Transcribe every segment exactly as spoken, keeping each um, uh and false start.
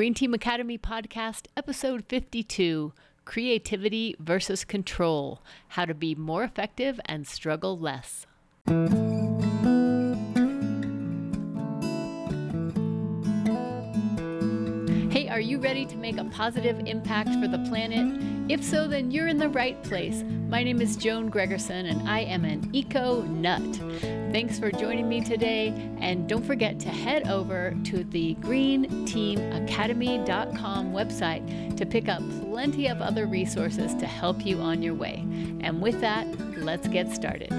Green Team Academy Podcast, Episode fifty-two, Creativity versus Control, How to Be More Effective and Struggle Less. Hey, are you ready to make a positive impact for the planet? If so, then you're in the right place. My name is Joan Gregerson, and I am an eco-nut. Thanks for joining me today, and don't forget to head over to the green team academy dot com website to pick up plenty of other resources to help you on your way. And with that, let's get started.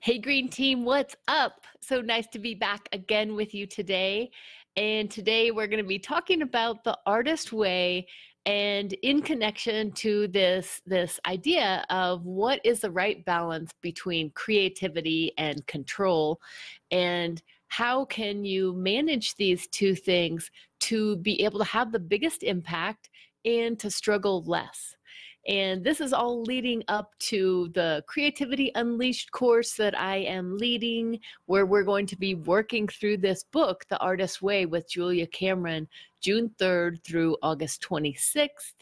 Hey, Green Team, what's up? So nice to be back again with you today. And today we're going to be talking about the artist way and in connection to this, this idea of what is the right balance between creativity and control, and how can you manage these two things to be able to have the biggest impact and to struggle less. And this is all leading up to the Creativity Unleashed course that I am leading, where we're going to be working through this book, The Artist's Way with Julia Cameron, June third through August twenty-sixth.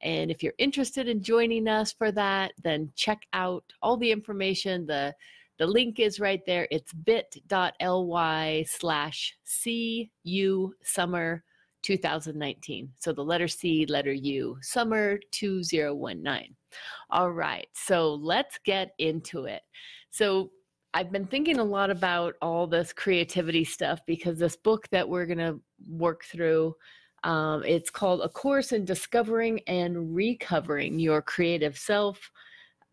And if you're interested in joining us for that, then check out all the information. The, the link is right there. It's bit.ly slash CU Summer two thousand nineteen. So the letter C, letter U, summer two thousand nineteen. All right, so let's get into it. So I've been thinking a lot about all this creativity stuff because this book that we're going to work through, um, it's called A Course in Discovering and Recovering Your Creative Self,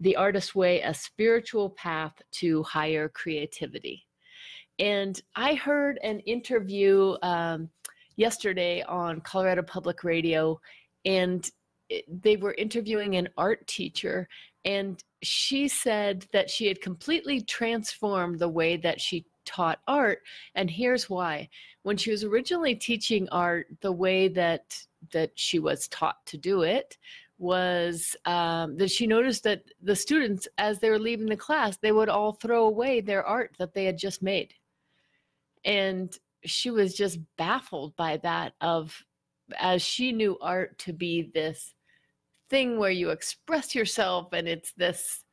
The Artist's Way, A Spiritual Path to Higher Creativity. And I heard an interview um, yesterday on Colorado Public Radio, and they were interviewing an art teacher, and she said that she had completely transformed the way that she taught art, and here's why. When she was originally teaching art, the way that that she was taught to do it was um, that she noticed that the students, as they were leaving the class, they would all throw away their art that they had just made. And she was just baffled by that, of as she knew art to be this thing where you express yourself, and it's this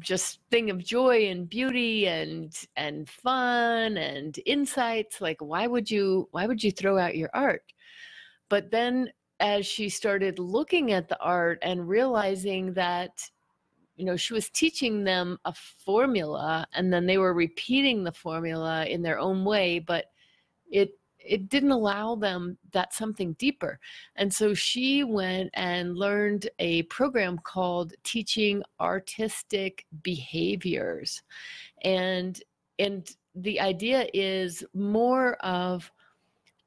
just thing of joy and beauty and and fun and insights. Like, why would you why would you throw out your art? But then as she started looking at the art and realizing that, you know, she was teaching them a formula, and then they were repeating the formula in their own way, but It it didn't allow them that something deeper. And so she went and learned a program called Teaching Artistic Behaviors. And, and the idea is more of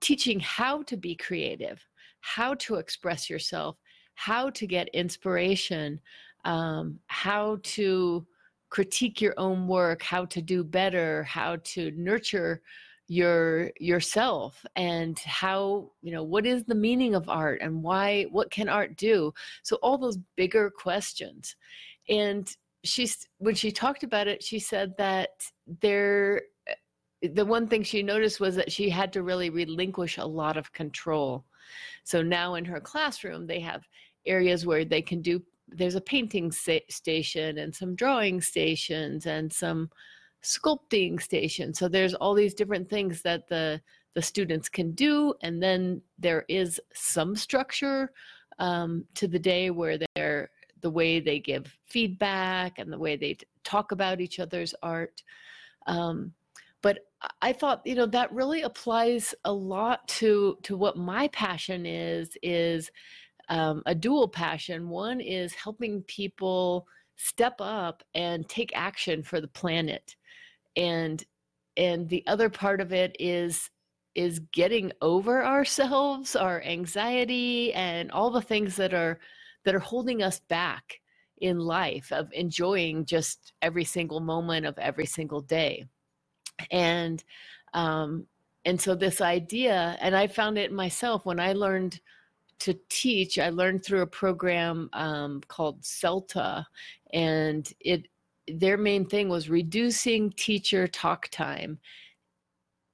teaching how to be creative, how to express yourself, how to get inspiration, um, how to critique your own work, how to do better, how to nurture your yourself, and how, you know, what is the meaning of art, and why, what can art do? So all those bigger questions. And she's, when she talked about it, she said that there, the one thing she noticed was that she had to really relinquish a lot of control. So now in her classroom, they have areas where they can do, there's a painting station and some drawing stations and some sculpting station. So there's all these different things that the the students can do, and then there is some structure um, to the day where they're, the way they give feedback and the way they t- talk about each other's art. Um, but I thought, you know, that really applies a lot to to what my passion is, is um, a dual passion. One is helping people step up and take action for the planet. And and the other part of it is is getting over ourselves, our anxiety, and all the things that are that are holding us back in life, of enjoying just every single moment of every single day. And um, and so this idea, and I found it myself when I learned to teach, I learned through a program um, called CELTA, and it their main thing was reducing teacher talk time.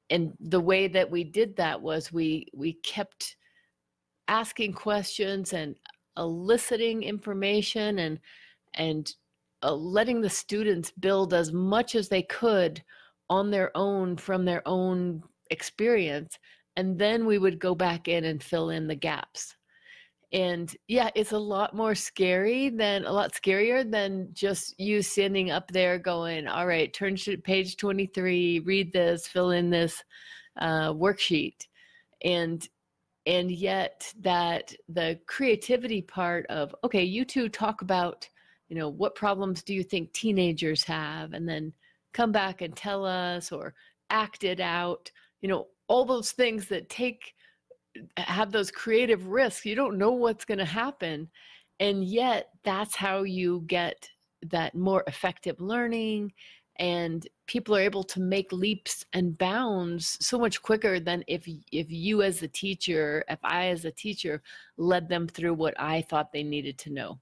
And the way that we did that was we, we kept asking questions and eliciting information and, and uh, letting the students build as much as they could on their own from their own experience. And then we would go back in and fill in the gaps. And yeah, it's a lot more scary than, a lot scarier than just you standing up there going, all right, turn to page twenty-three, read this, fill in this uh, worksheet. And, and yet that the creativity part of, okay, you two talk about, you know, what problems do you think teenagers have? And then come back and tell us, or act it out, you know, all those things that take, have those creative risks. You don't know what's going to happen. And yet that's how you get that more effective learning, and people are able to make leaps and bounds so much quicker than if, if you as a teacher, if I as a teacher led them through what I thought they needed to know.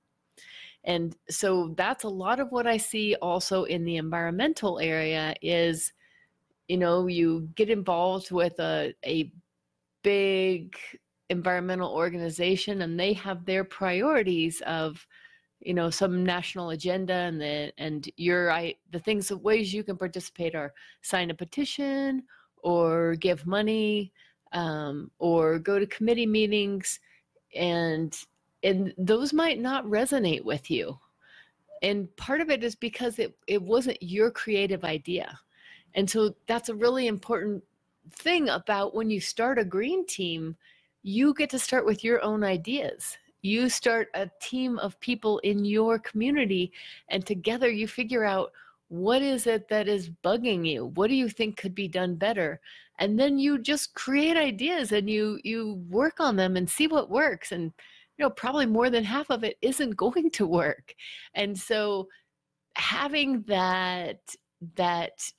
And so that's a lot of what I see also in the environmental area is, you know, you get involved with a, a big environmental organization, and they have their priorities of, you know, some national agenda, and the, and your, I, the things, the ways you can participate are sign a petition or give money, um, or go to committee meetings, and, and those might not resonate with you. And part of it is because it, it wasn't your creative idea. And so that's a really important thing about when you start a green team, you get to start with your own ideas. You start a team of people in your community, and together you figure out what is it that is bugging you? What do you think could be done better? And then you just create ideas, and you, you work on them and see what works. And, you know, probably more than half of it isn't going to work. And so having that, that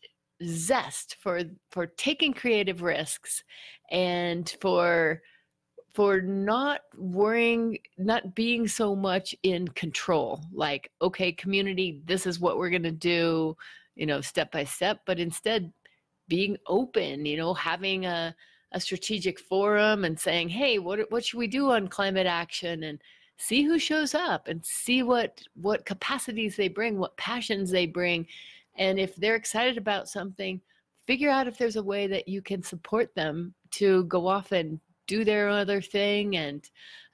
zest for for taking creative risks, and for for not worrying, not being so much in control, like, okay, community, this is what we're going to do, you know, step by step, but instead being open, you know, having a, a strategic forum and saying, hey, what what should we do on climate action, and see who shows up, and see what what capacities they bring, what passions they bring. And if they're excited about something, figure out if there's a way that you can support them to go off and do their other thing. And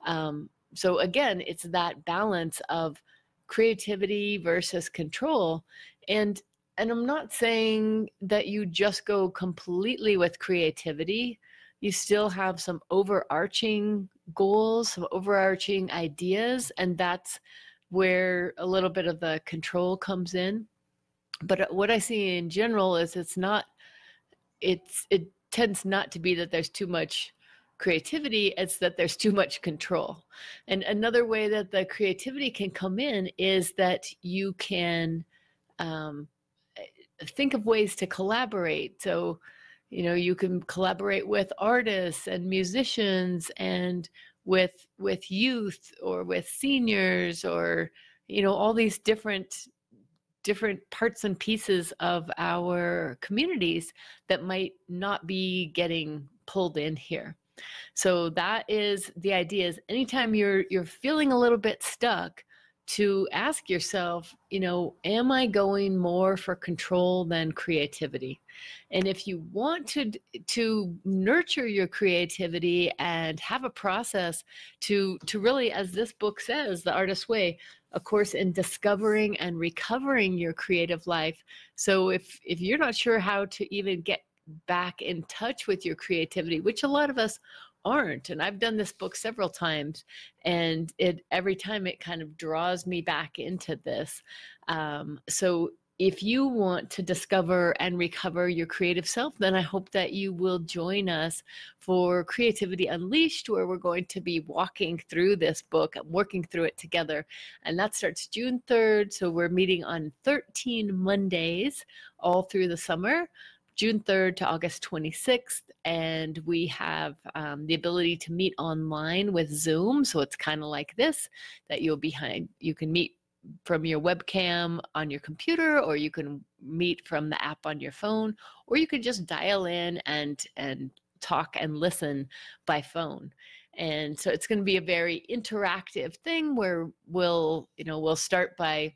um, so again, it's that balance of creativity versus control. And, and I'm not saying that you just go completely with creativity. You still have some overarching goals, some overarching ideas, and that's where a little bit of the control comes in. But what I see in general is it's not, it's, it tends not to be that there's too much creativity, it's that there's too much control. And another way that the creativity can come in is that you can um, think of ways to collaborate. So, you know, you can collaborate with artists and musicians, and with, with youth, or with seniors, or, you know, all these different different parts and pieces of our communities that might not be getting pulled in here. So that is the idea, is anytime you're you're feeling a little bit stuck, to ask yourself, you know, am I going more for control than creativity? And if you want to to nurture your creativity and have a process to to really, as this book says, The Artist's Way, a course in discovering and recovering your creative life. So if, if you're not sure how to even get back in touch with your creativity, which a lot of us aren't, and I've done this book several times, and it every time it kind of draws me back into this. Um, so if you want to discover and recover your creative self, then I hope that you will join us for Creativity Unleashed, where we're going to be walking through this book and working through it together. And that starts June third. So we're meeting on thirteen Mondays all through the summer, June third to August twenty-sixth. And we have um, the ability to meet online with Zoom. So it's kind of like this, that you'll be behind, you can meet from your webcam on your computer, or you can meet from the app on your phone, or you can just dial in and and talk and listen by phone. And so it's going to be a very interactive thing where we'll, you know, we'll start by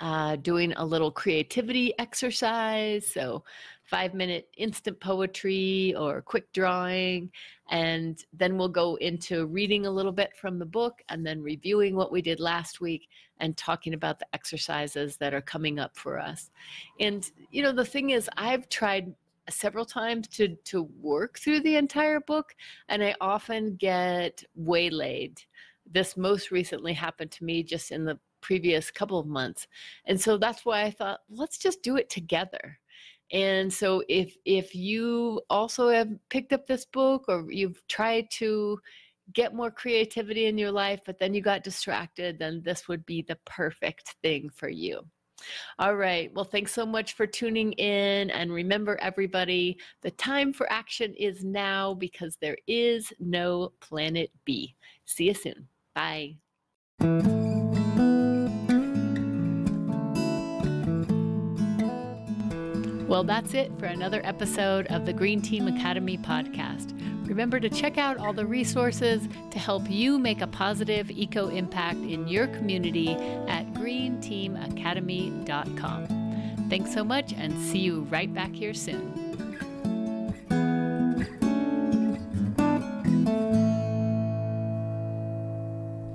uh, doing a little creativity exercise. So five minute instant poetry or quick drawing. And then we'll go into reading a little bit from the book and then reviewing what we did last week and talking about the exercises that are coming up for us. And, you know, the thing is, I've tried several times to to work through the entire book, and I often get waylaid. This most recently happened to me just in the previous couple of months. And so that's why I thought, let's just do it together. And so if if you also have picked up this book, or you've tried to get more creativity in your life, but then you got distracted, then this would be the perfect thing for you. All right. Well, thanks so much for tuning in. And remember, everybody, the time for action is now, because there is no Planet B. See you soon. Bye. Well, that's it for another episode of the Green Team Academy podcast. Remember to check out all the resources to help you make a positive eco impact in your community at green team academy dot com. Thanks so much, and see you right back here soon.